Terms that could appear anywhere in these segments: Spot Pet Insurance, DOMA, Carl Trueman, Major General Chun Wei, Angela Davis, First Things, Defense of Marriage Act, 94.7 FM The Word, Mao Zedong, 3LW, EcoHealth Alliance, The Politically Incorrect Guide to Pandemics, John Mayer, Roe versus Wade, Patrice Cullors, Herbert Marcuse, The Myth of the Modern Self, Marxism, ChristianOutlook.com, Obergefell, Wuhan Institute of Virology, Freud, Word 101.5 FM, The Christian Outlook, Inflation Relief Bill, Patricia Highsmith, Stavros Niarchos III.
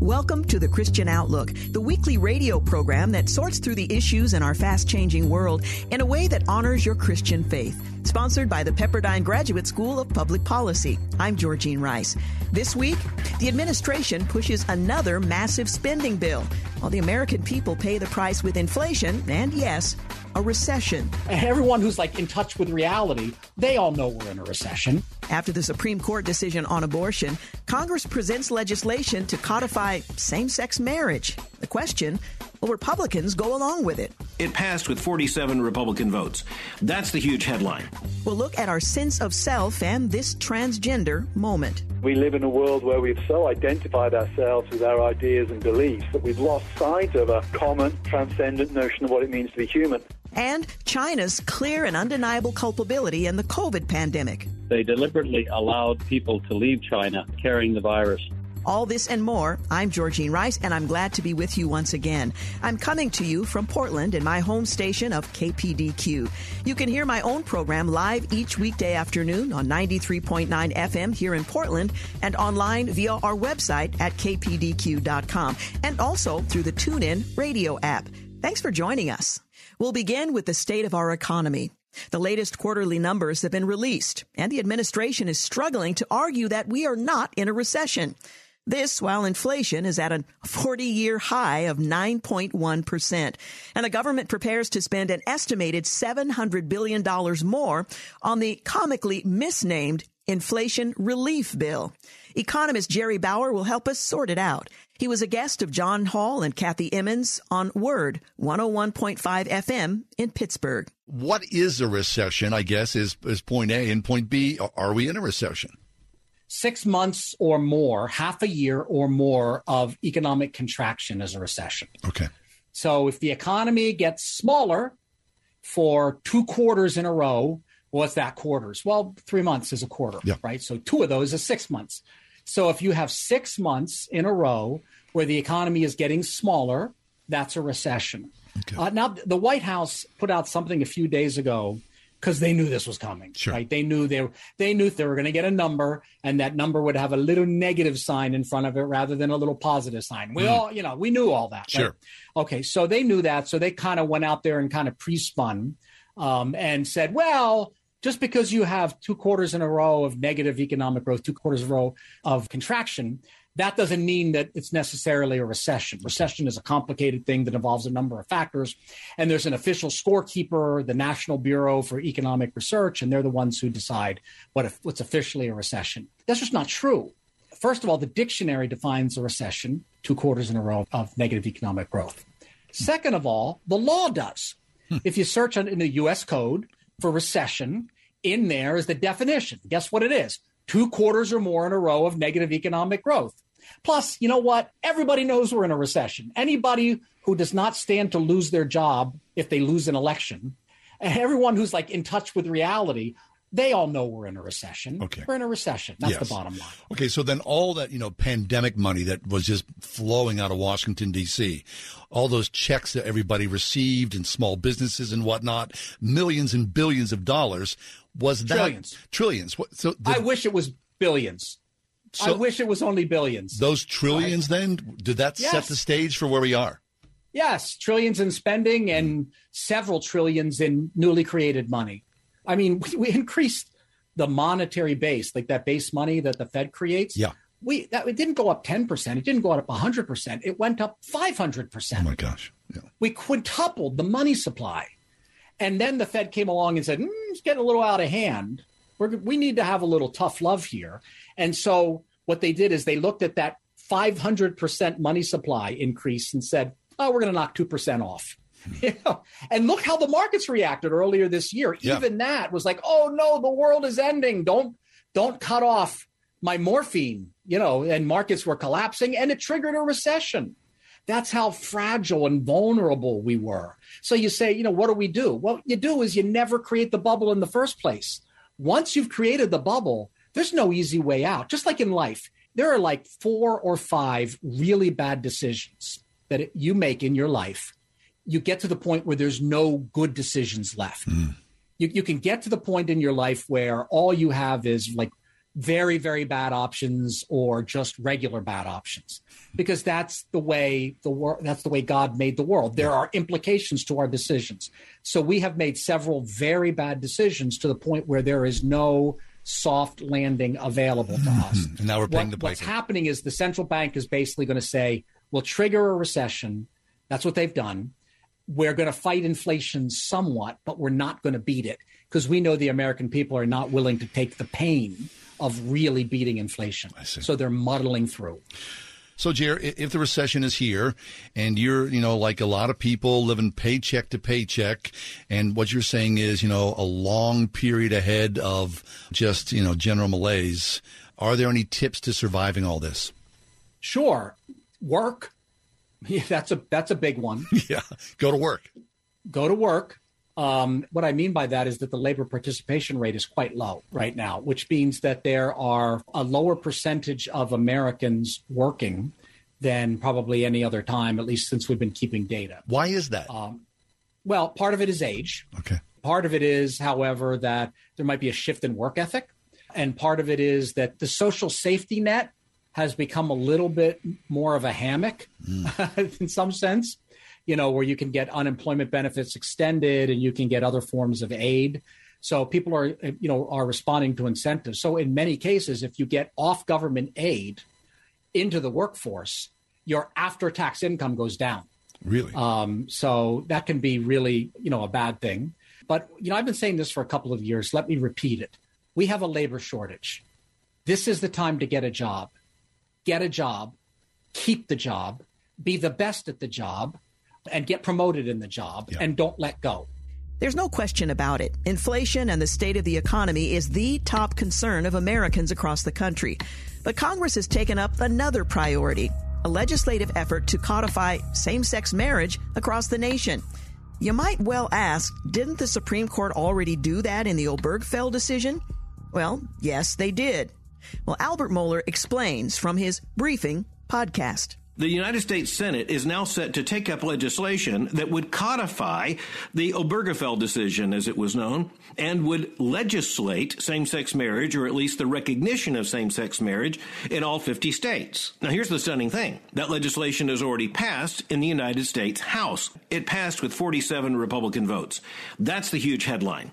Welcome to The Christian Outlook, the weekly radio program that sorts through the issues in our fast-changing world in a way that honors your Christian faith. Sponsored by the Pepperdine Graduate School of Public Policy. I'm Georgene Rice. This week, the administration pushes another massive spending bill, while the American people pay the price with inflation and, yes, a recession. And everyone who's in touch with reality, they all know we're in a recession. After the Supreme Court decision on abortion, Congress presents legislation to codify same-sex marriage. The question, will Republicans go along with it? It passed with 47 Republican votes. That's the huge headline. We'll look at our sense of self and this transgender moment. We live in a world where we've so identified ourselves with our ideas and beliefs that we've lost sight of a common, transcendent notion of what it means to be human. And China's clear and undeniable culpability in the COVID pandemic. They deliberately allowed people to leave China carrying the virus. All this and more. I'm Georgene Rice, and I'm glad to be with you once again. I'm coming to you from Portland in my home station of KPDQ. You can hear my own program live each weekday afternoon on 93.9 FM here in Portland and online via our website at kpdq.com and also through the TuneIn radio app. Thanks for joining us. We'll begin with the state of our economy. The latest quarterly numbers have been released, and the administration is struggling to argue that we are not in a recession. This while inflation is at a 40-year high of 9.1%, and the government prepares to spend an estimated $700 billion more on the comically misnamed Inflation Relief Bill. Economist Jerry Bowyer will help us sort it out. He was a guest of John Hall and Kathy Emmons on Word 101.5 FM in Pittsburgh. What is a recession, I guess, is point A, and point B, are we in a recession? 6 months or more, half a year or more of economic contraction is a recession. Okay. So if the economy gets smaller for two quarters in a row, what's that quarters? Well, 3 months is a quarter, yeah. Right? So two of those is 6 months. So if you have 6 months in a row where the economy is getting smaller, that's a recession. Okay. Now, the White House put out something a few days ago because they knew this was coming, sure. Right? They knew they were going to get a number, and that number would have a little negative sign in front of it rather than a little positive sign. We all, we knew all that. Sure. Right? Okay, so they knew that. So they kind of went out there and kind of pre-spun and said, well, just because you have two quarters in a row of negative economic growth, two quarters in a row of contraction, that doesn't mean that it's necessarily a recession. Recession is a complicated thing that involves a number of factors. And there's an official scorekeeper, the National Bureau for Economic Research, and they're the ones who decide what's officially a recession. That's just not true. First of all, the dictionary defines a recession, two quarters in a row of negative economic growth. Second of all, the law does. If you search in the U.S. Code for recession, in there is the definition. Guess what it is? Two quarters or more in a row of negative economic growth. Plus, you know what? Everybody knows we're in a recession. Anybody who does not stand to lose their job if they lose an election, and everyone who's in touch with reality, they all know we're in a recession. Okay. We're in a recession. That's yes. The bottom line. Okay, so then all that, pandemic money that was just flowing out of Washington, D.C., all those checks that everybody received and small businesses and whatnot, millions and billions of dollars, was that? Trillions. So I wish it was billions. So I wish it was only billions. Those trillions then, did that set the stage for where we are? Yes, trillions in spending and several trillions in newly created money. I mean, we increased the monetary base, that base money that the Fed creates. Yeah. It didn't go up 10%. It didn't go up 100%. It went up 500%. Oh, my gosh. Yeah. We quintupled the money supply. And then the Fed came along and said, it's getting a little out of hand. We need to have a little tough love here. And so what they did is they looked at that 500% money supply increase and said, we're going to knock 2% off. And look how the markets reacted earlier this year. Yeah. Even that was oh, no, the world is ending. Don't cut off my morphine, and markets were collapsing and it triggered a recession. That's how fragile and vulnerable we were. So you say, what do we do? What you do is you never create the bubble in the first place. Once you've created the bubble, there's no easy way out. Just like in life, there are 4 or 5 really bad decisions that you make in your life. You get to the point where there's no good decisions left. You can get to the point in your life where all you have is very, very bad options or just regular bad options, because that's the way the world, that's the way God made the world. There are implications to our decisions. So we have made several very bad decisions to the point where there is no soft landing available to us. And now we're paying the price. What's happening is the central bank is basically going to say, we'll trigger a recession. That's what they've done. We're going to fight inflation somewhat, but we're not going to beat it, because we know the American people are not willing to take the pain of really beating inflation. So they're muddling through. So, Jerry, if the recession is here and you're, you know, like a lot of people living paycheck to paycheck, and what you're saying is, you know, a long period ahead of just, you know, general malaise, are there any tips to surviving all this? Sure. Work. Yeah, that's a big one. Yeah. Go to work. Go to work. What I mean by that is that the labor participation rate is quite low right now, which means that there are a lower percentage of Americans working than probably any other time, at least since we've been keeping data. Why is that? Well, part of it is age. Okay. Part of it is, however, that there might be a shift in work ethic. And part of it is that the social safety net has become a little bit more of a hammock in some sense. You know, where you can get unemployment benefits extended and you can get other forms of aid. So people are, you know, are responding to incentives. So in many cases, if you get off government aid into the workforce, your after-tax income goes down. Really? So that can be really, you know, a bad thing. But, you know, I've been saying this for a couple of years. Let me repeat it. We have a labor shortage. This is the time to get a job. Get a job. Keep the job. Be the best at the job. And get promoted in the job and don't let go. There's no question about it. Inflation and the state of the economy is the top concern of Americans across the country. But Congress has taken up another priority, a legislative effort to codify same-sex marriage across the nation. You might well ask, didn't the Supreme Court already do that in the Obergefell decision? Well, yes, they did. Well, Albert Mohler explains from his Briefing podcast. The United States Senate is now set to take up legislation that would codify the Obergefell decision, as it was known, and would legislate same-sex marriage, or at least the recognition of same-sex marriage, in all 50 states. Now, here's the stunning thing. That legislation is already passed in the United States House. It passed with 47 Republican votes. That's the huge headline.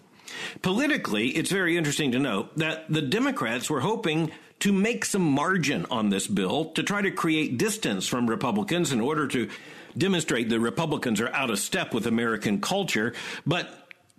Politically, it's very interesting to note that the Democrats were hoping to make some margin on this bill to try to create distance from Republicans in order to demonstrate that Republicans are out of step with American culture. But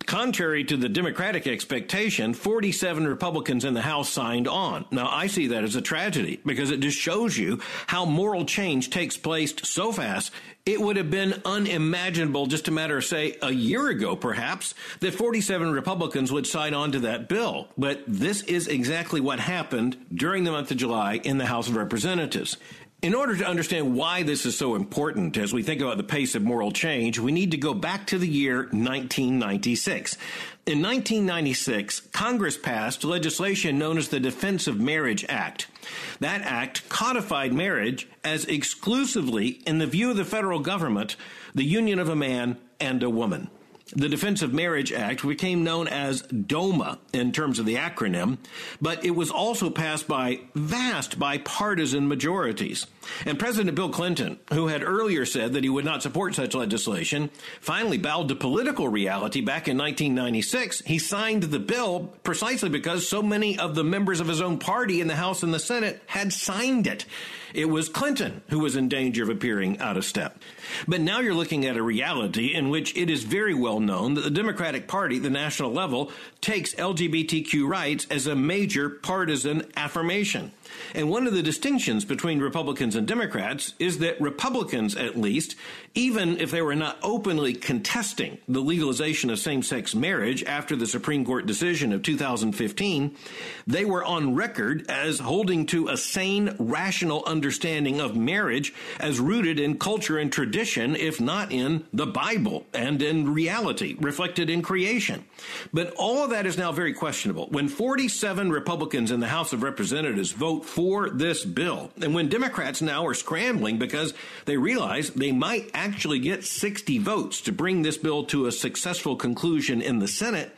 contrary to the Democratic expectation, 47 Republicans in the House signed on. Now, I see that as a tragedy because it just shows you how moral change takes place so fast. It would have been unimaginable just a matter of, say, a year ago, perhaps, that 47 Republicans would sign on to that bill. But this is exactly what happened during the month of July in the House of Representatives. In order to understand why this is so important as we think about the pace of moral change, we need to go back to the year 1996. In 1996, Congress passed legislation known as the Defense of Marriage Act. That act codified marriage as exclusively, in the view of the federal government, the union of a man and a woman. The Defense of Marriage Act became known as DOMA in terms of the acronym, but it was also passed by vast bipartisan majorities. And President Bill Clinton, who had earlier said that he would not support such legislation, finally bowed to political reality back in 1996. He signed the bill precisely because so many of the members of his own party in the House and the Senate had signed it. It was Clinton who was in danger of appearing out of step. But now you're looking at a reality in which it is very well known that the Democratic Party, the national level, takes LGBTQ rights as a major partisan affirmation. And one of the distinctions between Republicans and Democrats is that Republicans, at least, even if they were not openly contesting the legalization of same-sex marriage after the Supreme Court decision of 2015, they were on record as holding to a sane, rational understanding of marriage as rooted in culture and tradition, if not in the Bible and in reality, reflected in creation. But all of that is now very questionable. When 47 Republicans in the House of Representatives vote for this bill. And when Democrats now are scrambling because they realize they might actually get 60 votes to bring this bill to a successful conclusion in the Senate,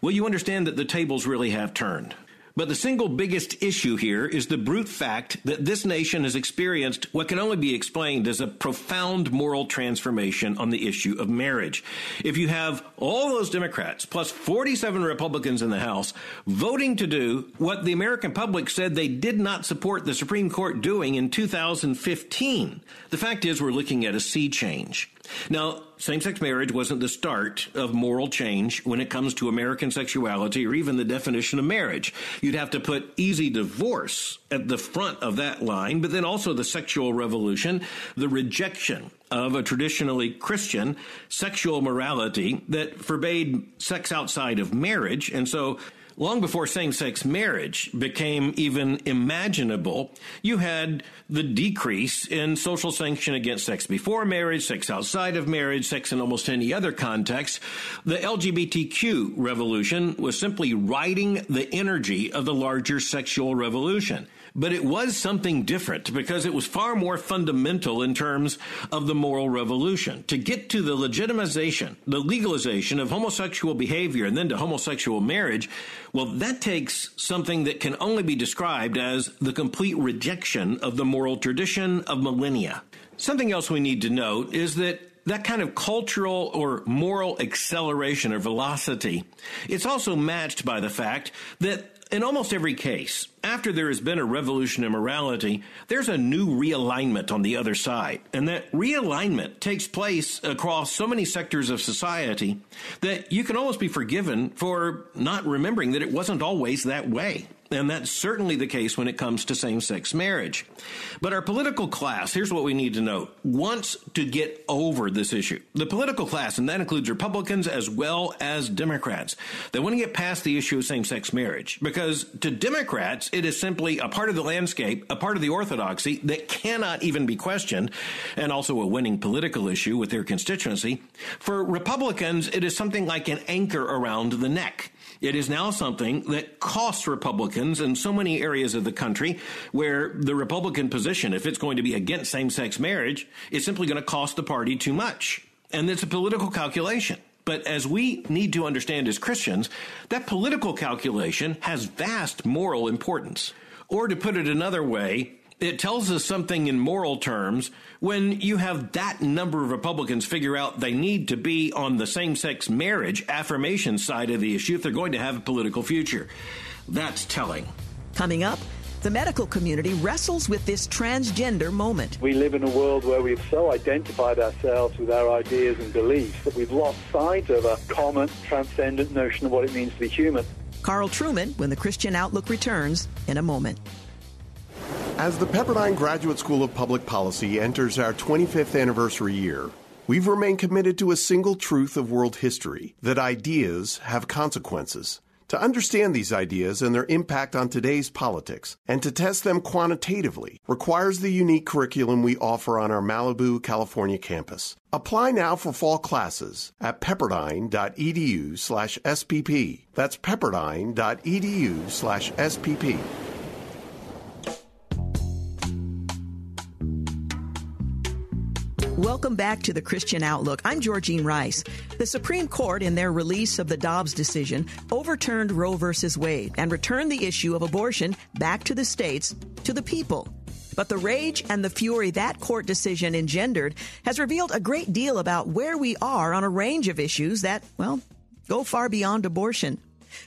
well, you understand that the tables really have turned. But the single biggest issue here is the brute fact that this nation has experienced what can only be explained as a profound moral transformation on the issue of marriage. If you have all those Democrats plus 47 Republicans in the House voting to do what the American public said they did not support the Supreme Court doing in 2015, the fact is we're looking at a sea change. Now, same-sex marriage wasn't the start of moral change when it comes to American sexuality or even the definition of marriage. You'd have to put easy divorce at the front of that line, but then also the sexual revolution, the rejection of a traditionally Christian sexual morality that forbade sex outside of marriage. And so long before same-sex marriage became even imaginable, you had the decrease in social sanction against sex before marriage, sex outside of marriage, sex in almost any other context. The LGBTQ revolution was simply riding the energy of the larger sexual revolution. But it was something different because it was far more fundamental in terms of the moral revolution. To get to the legitimization, the legalization of homosexual behavior and then to homosexual marriage, well, that takes something that can only be described as the complete rejection of the moral tradition of millennia. Something else we need to note is that kind of cultural or moral acceleration or velocity, it's also matched by the fact that in almost every case, after there has been a revolution in morality, there's a new realignment on the other side. And that realignment takes place across so many sectors of society that you can almost be forgiven for not remembering that it wasn't always that way. And that's certainly the case when it comes to same-sex marriage. But our political class, here's what we need to note, wants to get over this issue. The political class, and that includes Republicans as well as Democrats, they want to get past the issue of same-sex marriage because to Democrats, it is simply a part of the landscape, a part of the orthodoxy that cannot even be questioned, and also a winning political issue with their constituency. For Republicans, it is something like an anchor around the neck. It is now something that costs Republicans in so many areas of the country where the Republican position, if it's going to be against same-sex marriage, is simply going to cost the party too much. And it's a political calculation. But as we need to understand as Christians, that political calculation has vast moral importance. Or to put it another way, it tells us something in moral terms when you have that number of Republicans figure out they need to be on the same-sex marriage affirmation side of the issue if they're going to have a political future. That's telling. Coming up, the medical community wrestles with this transgender moment. We live in a world where we've so identified ourselves with our ideas and beliefs that we've lost sight of a common, transcendent notion of what it means to be human. Carl Trueman, when the Christian Outlook returns in a moment. As the Pepperdine Graduate School of Public Policy enters our 25th anniversary year, we've remained committed to a single truth of world history, that ideas have consequences. To understand these ideas and their impact on today's politics, and to test them quantitatively, requires the unique curriculum we offer on our Malibu, California campus. Apply now for fall classes at pepperdine.edu/SPP. That's pepperdine.edu/SPP. Welcome back to The Christian Outlook. I'm Georgene Rice. The Supreme Court, in their release of the Dobbs decision, overturned Roe versus Wade and returned the issue of abortion back to the states, to the people. But the rage and the fury that court decision engendered has revealed a great deal about where we are on a range of issues that, well, go far beyond abortion.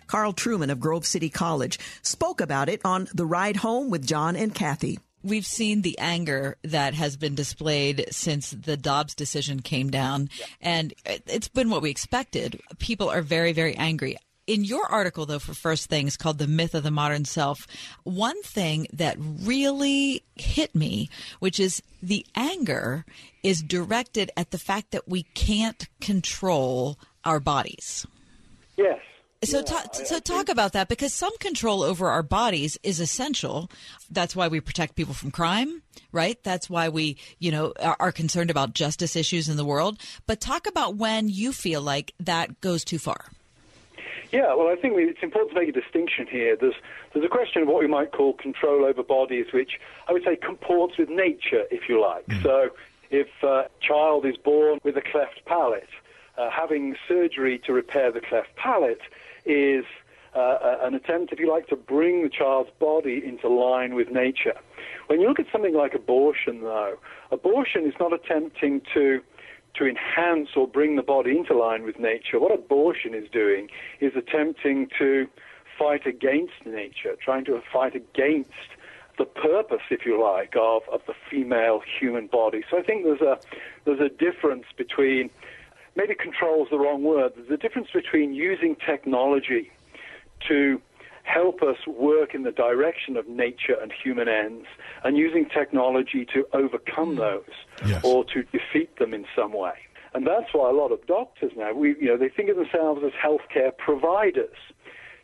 Carl Trueman of Grove City College spoke about it on The Ride Home with John and Kathy. We've seen the anger that has been displayed since the Dobbs decision came down, and it's been what we expected. People are very, very angry. In your article, though, for First Things called The Myth of the Modern Self, one thing that really hit me, which is the anger is directed at the fact that we can't control our bodies. Yes. So talk about that, because some control over our bodies is essential. That's why we protect people from crime, right? That's why we, are concerned about justice issues in the world. But talk about when you feel like that goes too far. Yeah, well, I think it's important to make a distinction here. There's a question of what we might call control over bodies, which I would say comports with nature, if you like. Mm-hmm. So if a child is born with a cleft palate, having surgery to repair the cleft palate is an attempt, if you like, to bring the child's body into line with nature. When you look at something like abortion, though, abortion is not attempting to enhance or bring the body into line with nature. What abortion is doing is attempting to fight against nature, trying to fight against the purpose, if you like, of the female human body. So I think there's a difference between, maybe control is the wrong word, there's a difference between using technology to help us work in the direction of nature and human ends, and using technology to overcome those, yes, or to defeat them in some way. And that's why a lot of doctors now, they think of themselves as healthcare providers.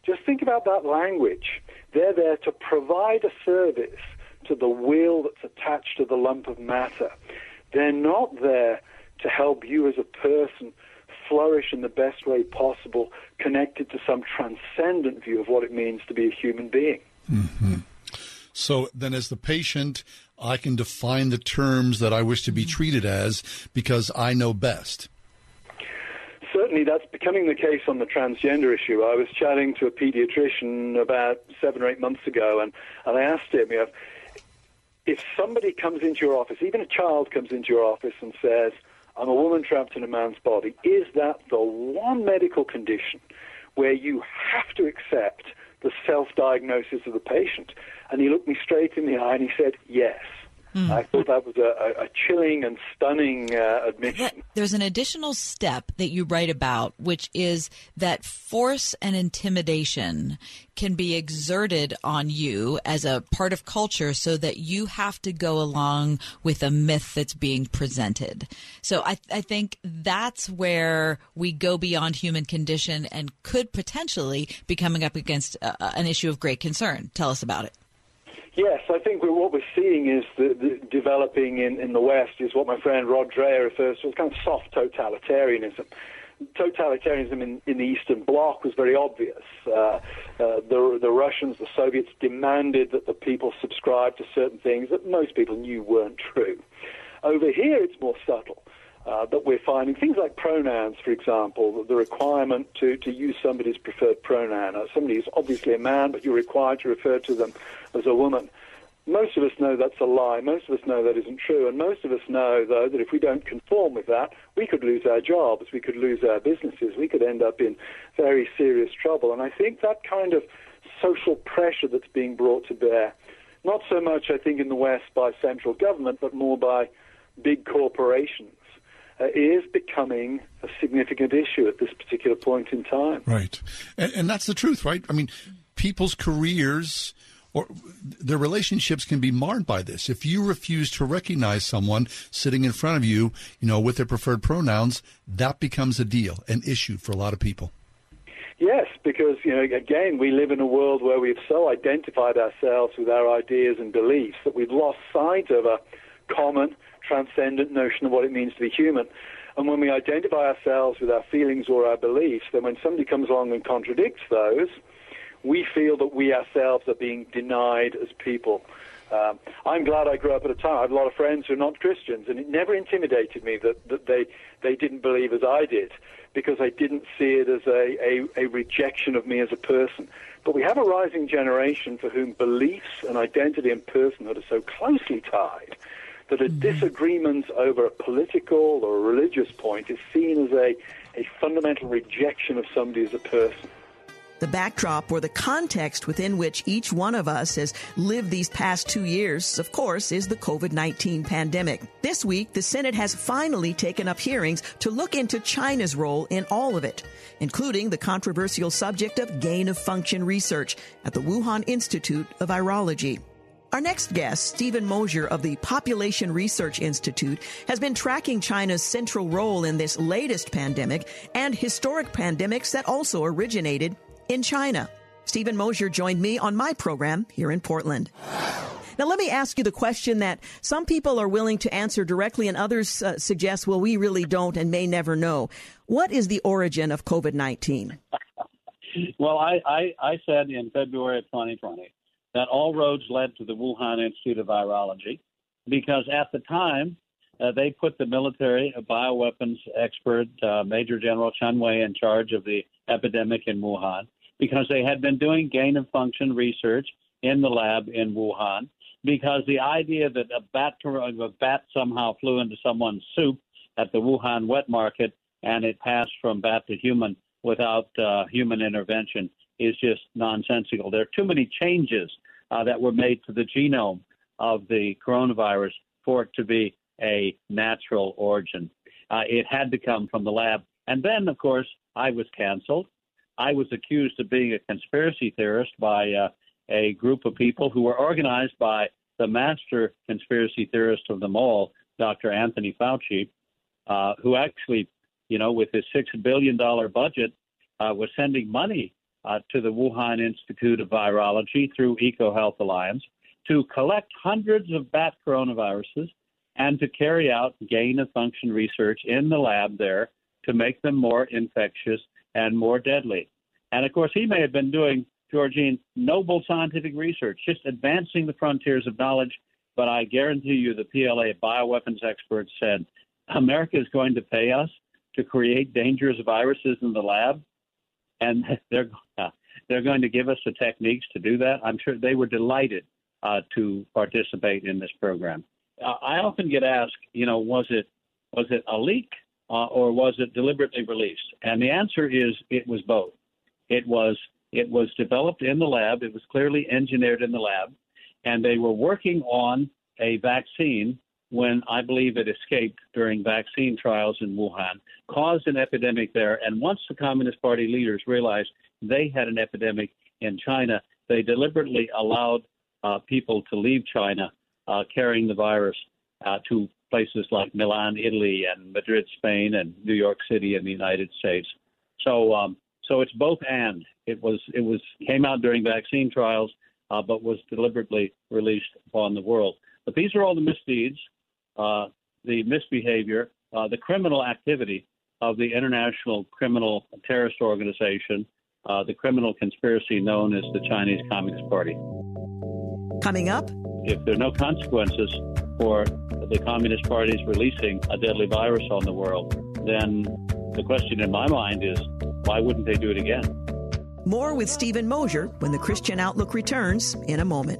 Just think about that language. They're there to provide a service to the will that's attached to the lump of matter. They're not there to help you as a person flourish in the best way possible, connected to some transcendent view of what it means to be a human being. Mm-hmm. So then as the patient, I can define the terms that I wish to be treated as because I know best. Certainly that's becoming the case on the transgender issue. I was chatting to a pediatrician about 7 or 8 months ago, and I asked him, if somebody comes into your office, even a child comes into your office and says, "I'm a woman trapped in a man's body," is that the one medical condition where you have to accept the self-diagnosis of the patient? And he looked me straight in the eye and he said, yes. Mm. I thought that was a chilling and stunning admission. There's an additional step that you write about, which is that force and intimidation can be exerted on you as a part of culture so that you have to go along with a myth that's being presented. So I think that's where we go beyond human condition and could potentially be coming up against an issue of great concern. Tell us about it. Yes, I think what we're seeing is the developing in the West is what my friend Rod Dreher refers to as kind of soft totalitarianism. Totalitarianism in the Eastern Bloc was very obvious. The Russians, the Soviets demanded that the people subscribe to certain things that most people knew weren't true. Over here, it's more subtle. That we're finding things like pronouns, for example, the requirement to use somebody's preferred pronoun. Somebody is obviously a man, but you're required to refer to them as a woman. Most of us know that's a lie. Most of us know that isn't true. And most of us know, though, that if we don't conform with that, we could lose our jobs, we could lose our businesses, we could end up in very serious trouble. And I think that kind of social pressure that's being brought to bear, not so much, I think, in the West by central government, but more by big corporations, is becoming a significant issue at this particular point in time. Right. And that's the truth, right? I mean, people's careers or their relationships can be marred by this. If you refuse to recognize someone sitting in front of you, with their preferred pronouns, that becomes a deal, an issue for a lot of people. Yes, because, again, we live in a world where we've so identified ourselves with our ideas and beliefs that we've lost sight of a common transcendent notion of what it means to be human. And when we identify ourselves with our feelings or our beliefs, then when somebody comes along and contradicts those, we feel that we ourselves are being denied as people. I'm glad I grew up at a time. I have a lot of friends who are not Christians, and it never intimidated me that they didn't believe as I did, because I didn't see it as a rejection of me as a person. But we have a rising generation for whom beliefs and identity and personhood are so closely tied that a disagreement over a political or religious point is seen as a fundamental rejection of somebody as a person. The backdrop or the context within which each one of us has lived these past 2 years, of course, is the COVID-19 pandemic. This week, the Senate has finally taken up hearings to look into China's role in all of it, including the controversial subject of gain-of-function research at the Wuhan Institute of Virology. Our next guest, Steven Mosher of the Population Research Institute, has been tracking China's central role in this latest pandemic and historic pandemics that also originated in China. Steven Mosher joined me on my program here in Portland. Now, let me ask you the question that some people are willing to answer directly and others suggest, well, we really don't and may never know. What is the origin of COVID-19? Well, I said in February of 2020, that all roads led to the Wuhan Institute of Virology, because at the time, they put the military bioweapons expert, Major General Chun Wei, in charge of the epidemic in Wuhan. because they had been doing gain of function research in the lab in Wuhan, because the idea that a bat somehow flew into someone's soup at the Wuhan wet market and it passed from bat to human without human intervention is just nonsensical. There are too many changes that were made to the genome of the coronavirus for it to be a natural origin. It had to come from the lab. And then, of course, I was canceled. I was accused of being a conspiracy theorist by a group of people who were organized by the master conspiracy theorist of them all, Dr. Anthony Fauci, who actually, with his $6 billion budget, was sending money to the Wuhan Institute of Virology through EcoHealth Alliance to collect hundreds of bat coronaviruses and to carry out gain-of-function research in the lab there to make them more infectious and more deadly. And, of course, he may have been doing, Georgene, noble scientific research, just advancing the frontiers of knowledge. But I guarantee you the PLA bioweapons experts said, America is going to pay us to create dangerous viruses in the lab, and they're going to give us the techniques to do that. I'm sure they were delighted to participate in this program. I often get asked, was it a leak or was it deliberately released? And the answer is it was both. It was developed in the lab. It was clearly engineered in the lab. And they were working on a vaccine when I believe it escaped during vaccine trials in Wuhan, caused an epidemic there. And once the Communist Party leaders realized they had an epidemic in China, they deliberately allowed people to leave China carrying the virus to places like Milan, Italy, and Madrid, Spain, and New York City in the United States. So it's both and. It came out during vaccine trials, but was deliberately released upon the world. But these are all the misdeeds, the misbehavior, the criminal activity of the international criminal terrorist organization, the criminal conspiracy known as the Chinese Communist Party. Coming up, if there are no consequences for the Communist Party's releasing a deadly virus on the world, then the question in my mind is, why wouldn't they do it again? More with Steven Mosher when the Christian Outlook returns in a moment.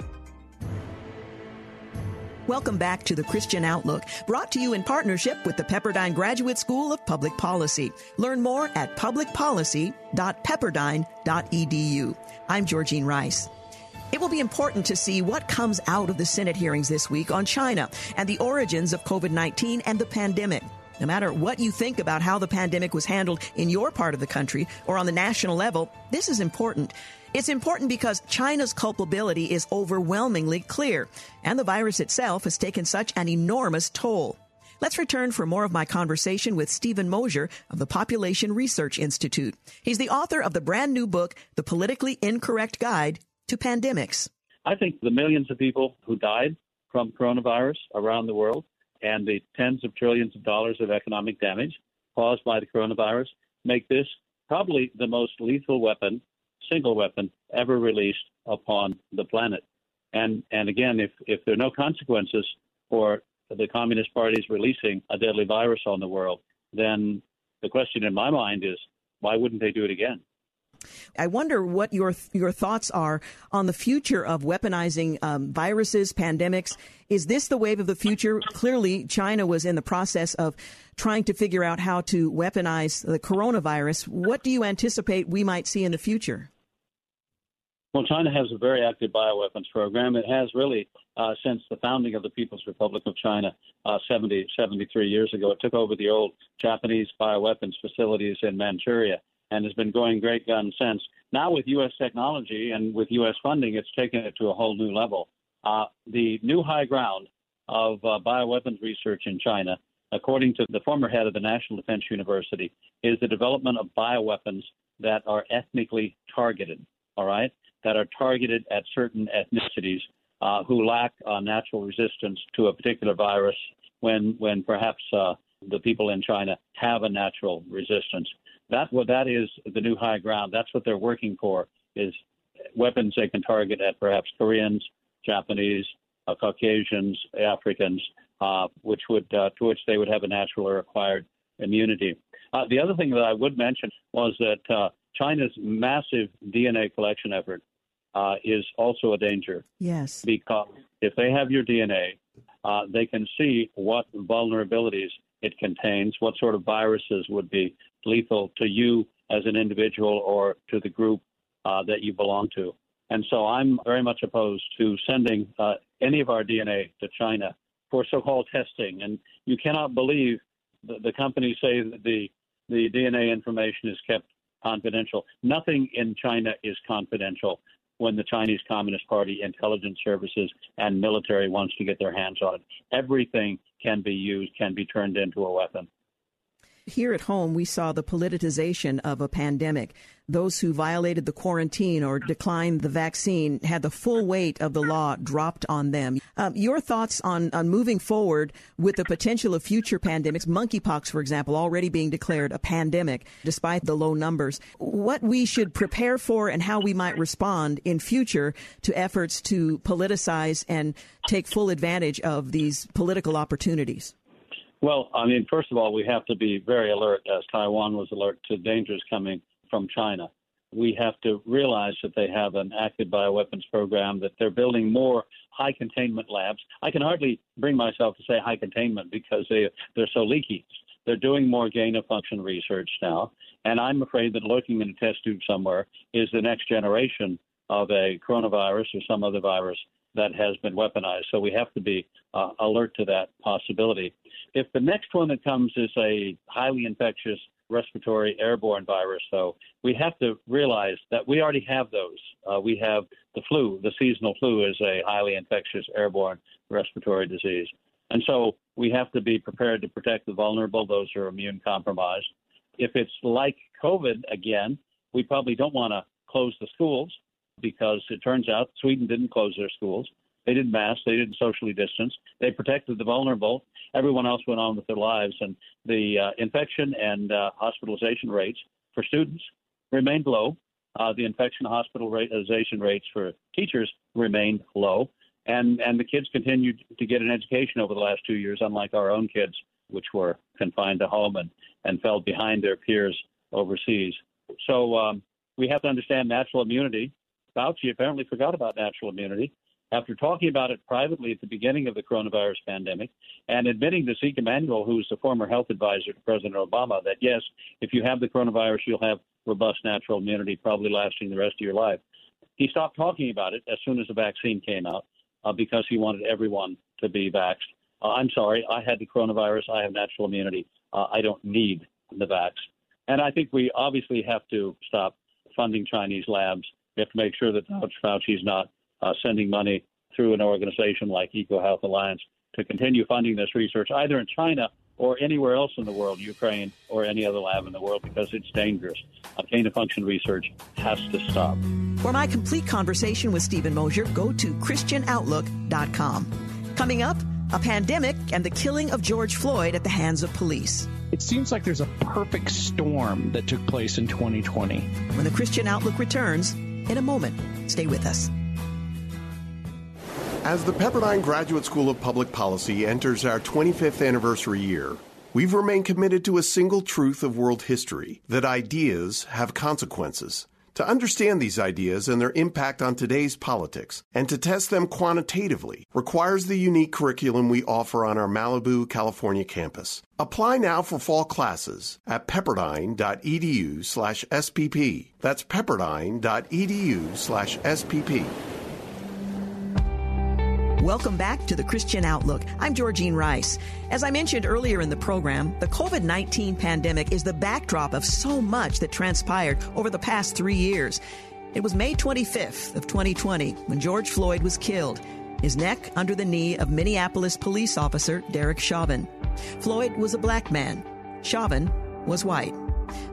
Welcome back to The Christian Outlook, brought to you in partnership with the Pepperdine Graduate School of Public Policy. Learn more at publicpolicy.pepperdine.edu. I'm Georgene Rice. It will be important to see what comes out of the Senate hearings this week on China and the origins of COVID-19 and the pandemic. No matter what you think about how the pandemic was handled in your part of the country or on the national level, this is important. It's important because China's culpability is overwhelmingly clear, and the virus itself has taken such an enormous toll. Let's return for more of my conversation with Steven Mosher of the Population Research Institute. He's the author of the brand new book, The Politically Incorrect Guide to Pandemics. I think the millions of people who died from coronavirus around the world and the tens of trillions of dollars of economic damage caused by the coronavirus make this probably the most lethal weapon, single weapon ever released upon the planet. And again, if there are no consequences for the Communist Party's releasing a deadly virus on the world, then the question in my mind is, why wouldn't they do it again? I wonder what your thoughts are on the future of weaponizing viruses, pandemics. Is this the wave of the future? Clearly, China was in the process of trying to figure out how to weaponize the coronavirus. What do you anticipate we might see in the future? Well, China has a very active bioweapons program. It has really since the founding of the People's Republic of China 73 years ago. It took over the old Japanese bioweapons facilities in Manchuria and has been going great guns since. Now with U.S. technology and with U.S. funding, it's taken it to a whole new level. The new high ground of bioweapons research in China, according to the former head of the National Defense University, is the development of bioweapons that are ethnically targeted, all right? that are targeted at certain ethnicities who lack natural resistance to a particular virus when perhaps the people in China have a natural resistance. That is the new high ground. That's what they're working for, is weapons they can target at perhaps Koreans, Japanese, Caucasians, Africans, to which they would have a natural or acquired immunity. The other thing that I would mention was that China's massive DNA collection effort is also a danger. Yes. Because if they have your DNA, they can see what vulnerabilities it contains, what sort of viruses would be lethal to you as an individual or to the group that you belong to. And so I'm very much opposed to sending any of our DNA to China for so-called testing. And you cannot believe the companies say that the DNA information is kept confidential. Nothing in China is confidential when the Chinese Communist Party intelligence services and military wants to get their hands on it. Everything can be used, can be turned into a weapon. Here at home, we saw the politicization of a pandemic. Those who violated the quarantine or declined the vaccine had the full weight of the law dropped on them. Your thoughts on moving forward with the potential of future pandemics, monkeypox, for example, already being declared a pandemic despite the low numbers, what we should prepare for and how we might respond in future to efforts to politicize and take full advantage of these political opportunities? Well, I mean, first of all, we have to be very alert, as Taiwan was alert to dangers coming from China. We have to realize that they have an active bioweapons program, that they're building more high containment labs. I can hardly bring myself to say high containment because they're so leaky. They're doing more gain of function research now. And I'm afraid that lurking in a test tube somewhere is the next generation of a coronavirus or some other virus that has been weaponized. So we have to be alert to that possibility. If the next one that comes is a highly infectious respiratory airborne virus, though, we have to realize that we already have those. We have the flu. The seasonal flu is a highly infectious airborne respiratory disease. And so we have to be prepared to protect the vulnerable, those who are immune compromised. If it's like COVID again, we probably don't want to close the schools, because it turns out Sweden didn't close their schools. They didn't mask. They didn't socially distance. They protected the vulnerable. Everyone else went on with their lives. And the infection and hospitalization rates for students remained low. The infection hospitalization rates for teachers remained low. And the kids continued to get an education over the last 2 years, unlike our own kids, which were confined to home and fell behind their peers overseas. So we have to understand natural immunity. Fauci apparently forgot about natural immunity after talking about it privately at the beginning of the coronavirus pandemic and admitting to Zeke Emanuel, who's the former health advisor to President Obama, that, yes, if you have the coronavirus, you'll have robust natural immunity probably lasting the rest of your life. He stopped talking about it as soon as the vaccine came out because he wanted everyone to be vaxxed. I'm sorry, I had the coronavirus. I have natural immunity. I don't need the vax. And I think we obviously have to stop funding Chinese labs. We have to make sure that Fauci's not sending money through an organization like EcoHealth Alliance to continue funding this research, either in China or anywhere else in the world, Ukraine or any other lab in the world, because it's dangerous. Gain-of-function research has to stop. For my complete conversation with Steven Mosher, go to ChristianOutlook.com. Coming up, a pandemic and the killing of George Floyd at the hands of police. It seems like there's a perfect storm that took place in 2020. When the Christian Outlook returns, in a moment. Stay with us. As the Pepperdine Graduate School of Public Policy enters our 25th anniversary year, we've remained committed to a single truth of world history, that ideas have consequences. To understand these ideas and their impact on today's politics, and to test them quantitatively, requires the unique curriculum we offer on our Malibu, California campus. Apply now for fall classes at pepperdine.edu/SPP. That's pepperdine.edu/SPP. Welcome back to The Christian Outlook. I'm Georgene Rice. As I mentioned earlier in the program, the COVID-19 pandemic is the backdrop of so much that transpired over the past 3 years. It was May 25th of 2020 when George Floyd was killed, his neck under the knee of Minneapolis police officer Derek Chauvin. Floyd was a black man. Chauvin was white.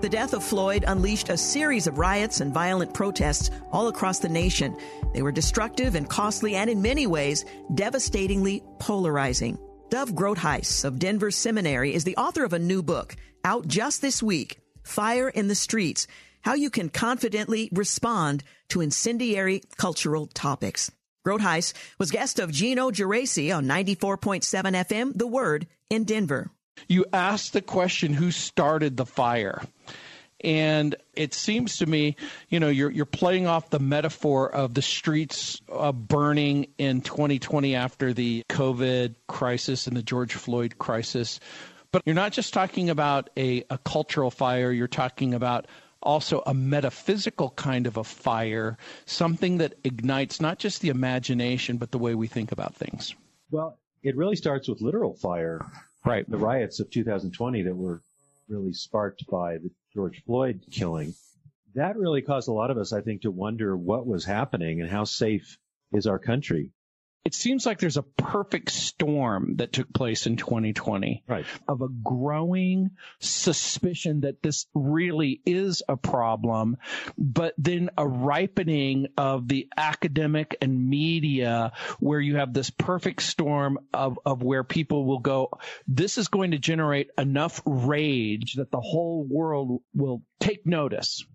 The death of Floyd unleashed a series of riots and violent protests all across the nation. They were destructive and costly and in many ways devastatingly polarizing. Doug Groothuis of Denver Seminary is the author of a new book out just this week, Fire in the Streets, How You Can Confidently Respond to Incendiary Cultural Topics. Groothuis was guest of Gino Geraci on 94.7 FM, The Word, in Denver. You asked the question, who started the fire? And it seems to me, you know, you're playing off the metaphor of the streets burning in 2020 after the COVID crisis and the George Floyd crisis. But you're not just talking about a cultural fire. You're talking about also a metaphysical kind of a fire, something that ignites not just the imagination, but the way we think about things. Well, it really starts with literal fire. Right. The riots of 2020 that were really sparked by the George Floyd killing, that really caused a lot of us, I think, to wonder what was happening and how safe is our country. It seems like there's a perfect storm that took place in 2020, right, of a growing suspicion that this really is a problem, but then a ripening of the academic and media where you have this perfect storm of where people will go, this is going to generate enough rage that the whole world will take notice.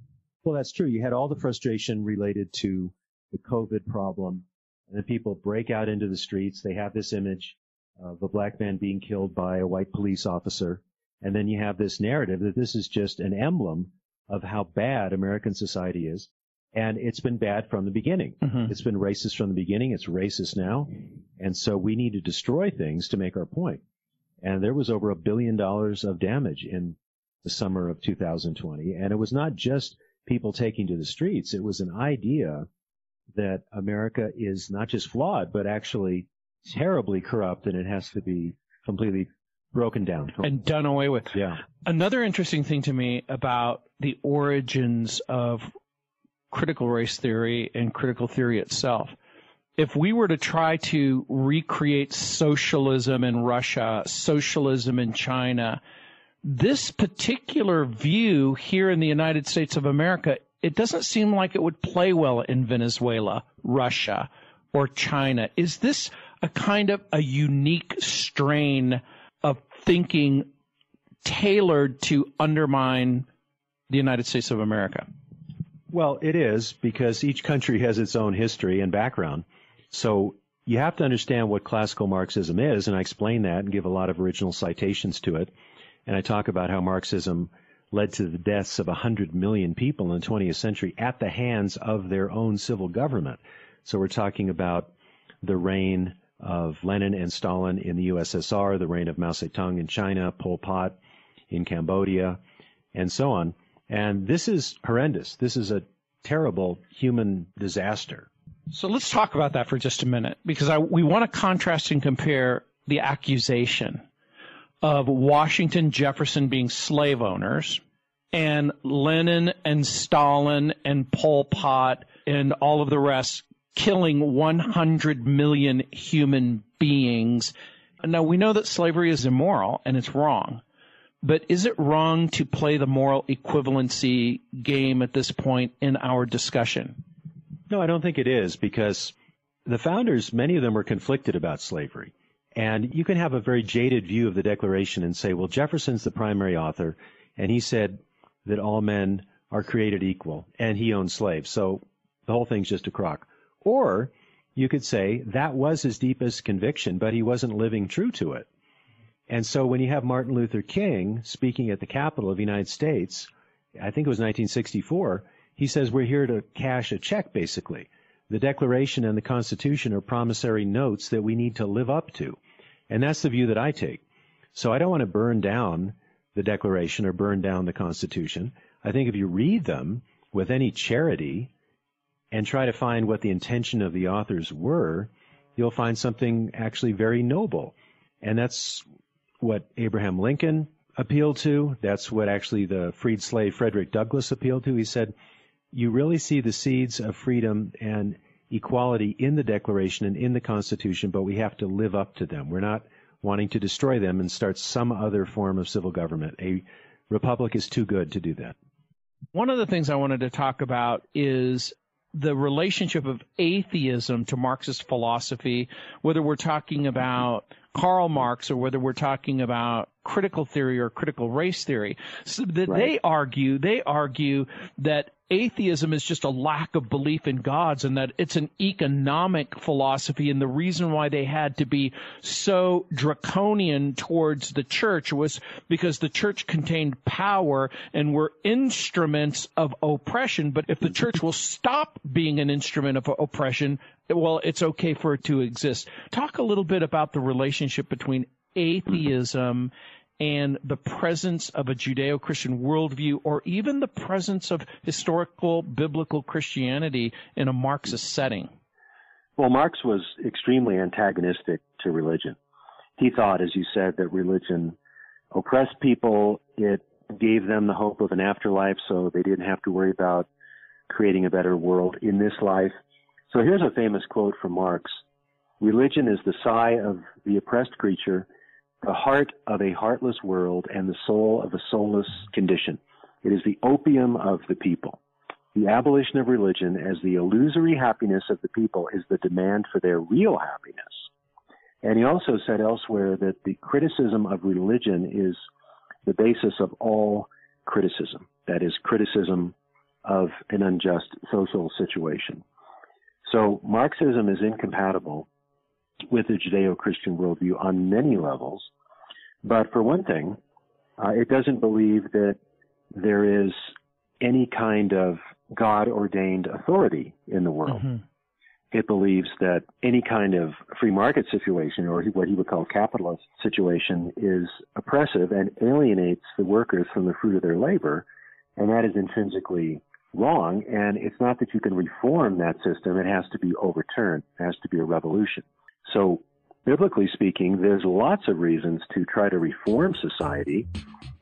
Well, that's true. You had all the frustration related to the COVID problem. And then people break out into the streets. They have this image of a black man being killed by a white police officer. And then you have this narrative that this is just an emblem of how bad American society is. And it's been bad from the beginning. Mm-hmm. It's been racist from the beginning. It's racist now. And so we need to destroy things to make our point. And there was over $1 billion of damage in the summer of 2020. And it was not just people taking to the streets. It was an idea that America is not just flawed, but actually terribly corrupt, and it has to be completely broken down. And done away with. Yeah. Another interesting thing to me about the origins of critical race theory and critical theory itself, if we were to try to recreate socialism in Russia, socialism in China, this particular view here in the United States of America, it doesn't seem like it would play well in Venezuela, Russia, or China. Is this a kind of a unique strain of thinking tailored to undermine the United States of America? Well, it is, because each country has its own history and background. So you have to understand what classical Marxism is, and I explain that and give a lot of original citations to it. And I talk about how Marxism led to the deaths of 100 million people in the 20th century at the hands of their own civil government. So we're talking about the reign of Lenin and Stalin in the USSR, the reign of Mao Zedong in China, Pol Pot in Cambodia, and so on. And this is horrendous. This is a terrible human disaster. So let's talk about that for just a minute, because we want to contrast and compare the accusation of Washington, Jefferson being slave owners, and Lenin and Stalin and Pol Pot and all of the rest killing 100 million human beings. Now, we know that slavery is immoral and it's wrong, but is it wrong to play the moral equivalency game at this point in our discussion? No, I don't think it is, because the founders, many of them were conflicted about slavery. And you can have a very jaded view of the Declaration and say, well, Jefferson's the primary author, and he said that all men are created equal, and he owned slaves, so the whole thing's just a crock. Or you could say that was his deepest conviction, but he wasn't living true to it. And so when you have Martin Luther King speaking at the Capitol of the United States, I think it was 1964, he says we're here to cash a check, basically. The Declaration and the Constitution are promissory notes that we need to live up to. And that's the view that I take. So I don't want to burn down the Declaration or burn down the Constitution. I think if you read them with any charity and try to find what the intention of the authors were, you'll find something actually very noble. And that's what Abraham Lincoln appealed to. That's what actually the freed slave Frederick Douglass appealed to. He said, you really see the seeds of freedom and equality in the Declaration and in the Constitution, but we have to live up to them. We're not wanting to destroy them and start some other form of civil government, a Republic is too good to do that. One of the things I wanted to talk about is the relationship of atheism to Marxist philosophy, whether we're talking about Karl Marx or whether we're talking about critical theory or critical race theory. So that right. They argue that atheism is just a lack of belief in gods and that it's an economic philosophy. And the reason why they had to be so draconian towards the church was because the church contained power and were instruments of oppression. But if the church will stop being an instrument of oppression, well, it's okay for it to exist. Talk a little bit about the relationship between atheism and the presence of a Judeo-Christian worldview, or even the presence of historical biblical Christianity in a Marxist setting. Well, Marx was extremely antagonistic to religion. He thought, as you said, that religion oppressed people. It gave them the hope of an afterlife, so they didn't have to worry about creating a better world in this life. So here's a famous quote from Marx. "Religion is the sigh of the oppressed creature, the heart of a heartless world, and the soul of a soulless condition. It is the opium of the people. The abolition of religion as the illusory happiness of the people is the demand for their real happiness." And he also said elsewhere that the criticism of religion is the basis of all criticism, that is, criticism of an unjust social situation. So Marxism is incompatible with the Judeo-Christian worldview on many levels. But for one thing, it doesn't believe that there is any kind of God-ordained authority in the world. Mm-hmm. It believes that any kind of free market situation, or what he would call capitalist situation, is oppressive and alienates the workers from the fruit of their labor, and that is intrinsically wrong. And it's not that you can reform that system. It has to be overturned. It has to be a revolution. So, biblically speaking, there's lots of reasons to try to reform society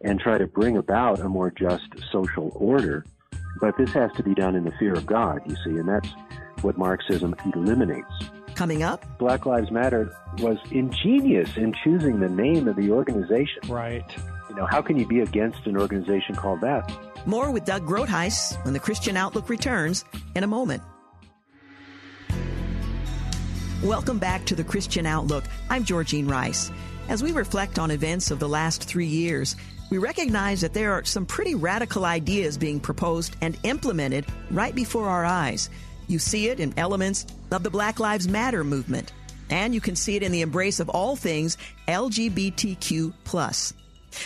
and try to bring about a more just social order, but this has to be done in the fear of God, you see, and that's what Marxism eliminates. Coming up, Black Lives Matter was ingenious in choosing the name of the organization. Right. You know, how can you be against an organization called that? More with Doug Groothuis when The Christian Outlook returns in a moment. Welcome back to The Christian Outlook. I'm Georgene Rice. As we reflect on events of the last 3 years, we recognize that there are some pretty radical ideas being proposed and implemented right before our eyes. You see it in elements of the Black Lives Matter movement, and you can see it in the embrace of all things LGBTQ+.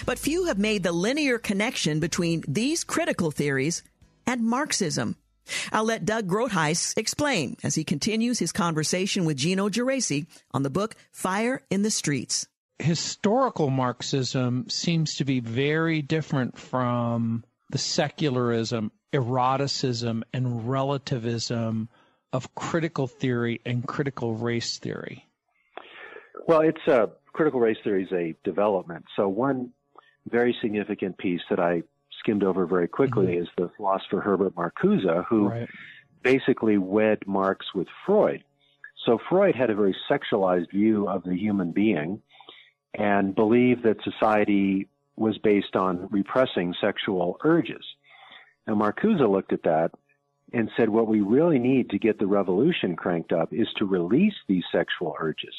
But few have made the linear connection between these critical theories and Marxism. I'll let Doug Groothuis explain as he continues his conversation with Gino Geraci on the book Fire in the Streets. Historical Marxism seems to be very different from the secularism, eroticism, and relativism of critical theory and critical race theory. Well, critical race theory is a development. So one very significant piece that I skimmed over very quickly mm-hmm. is the philosopher Herbert Marcuse, who right. basically wed Marx with Freud. So Freud had a very sexualized view of the human being and believed that society was based on repressing sexual urges. Now Marcuse looked at that and said, what we really need to get the revolution cranked up is to release these sexual urges.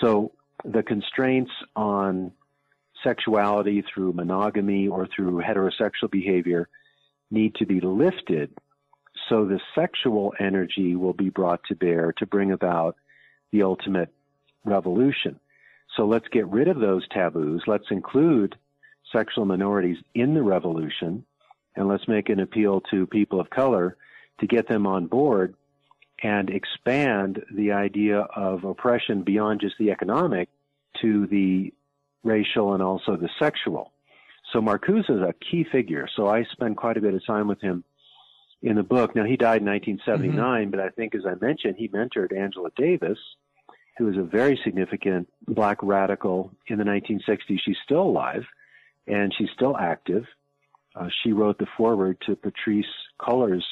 So the constraints on sexuality through monogamy or through heterosexual behavior need to be lifted so the sexual energy will be brought to bear to bring about the ultimate revolution. So let's get rid of those taboos. Let's include sexual minorities in the revolution, and let's make an appeal to people of color to get them on board and expand the idea of oppression beyond just the economic to the racial and also the sexual. So Marcuse is a key figure. So I spend quite a bit of time with him in the book. Now, he died in 1979, mm-hmm. but I think, as I mentioned, he mentored Angela Davis, who is a very significant black radical in the 1960s. She's still alive, and she's still active. She wrote the foreword to Patrice Cullors'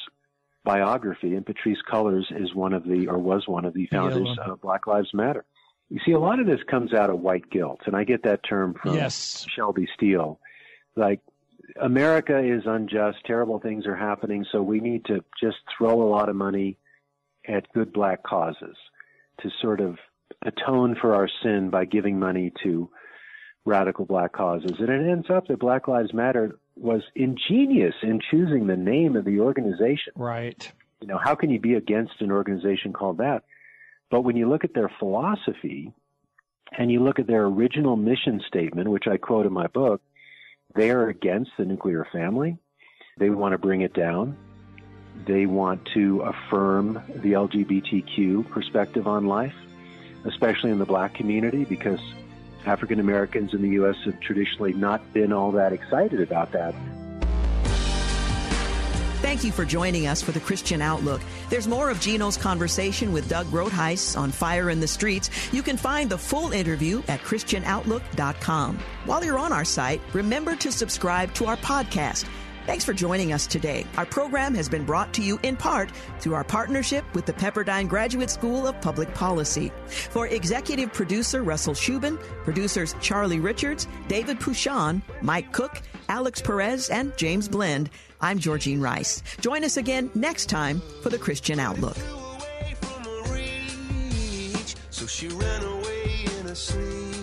biography, and Patrice Cullors is was one of the founders of Black Lives Matter. You see, a lot of this comes out of white guilt, and I get that term from yes. Shelby Steele. Like, America is unjust. Terrible things are happening. So we need to just throw a lot of money at good black causes to sort of atone for our sin by giving money to radical black causes. And it ends up that Black Lives Matter was ingenious in choosing the name of the organization. Right. You know, how can you be against an organization called that? But when you look at their philosophy and you look at their original mission statement, which I quote in my book, they are against the nuclear family. They want to bring it down. They want to affirm the LGBTQ perspective on life, especially in the black community, because African Americans in the U.S. have traditionally not been all that excited about that. Thank you for joining us for The Christian Outlook. There's more of Gino's conversation with Doug Groothuis on Fire in the Streets. You can find the full interview at ChristianOutlook.com. While you're on our site, remember to subscribe to our podcast. Thanks for joining us today. Our program has been brought to you in part through our partnership with the Pepperdine Graduate School of Public Policy. For executive producer Russell Shubin, producers Charlie Richards, David Pouchon, Mike Cook, Alex Perez, and James Blend, I'm Georgene Rice. Join us again next time for The Christian Outlook. She ran away from her reach, so she ran away in her sleep.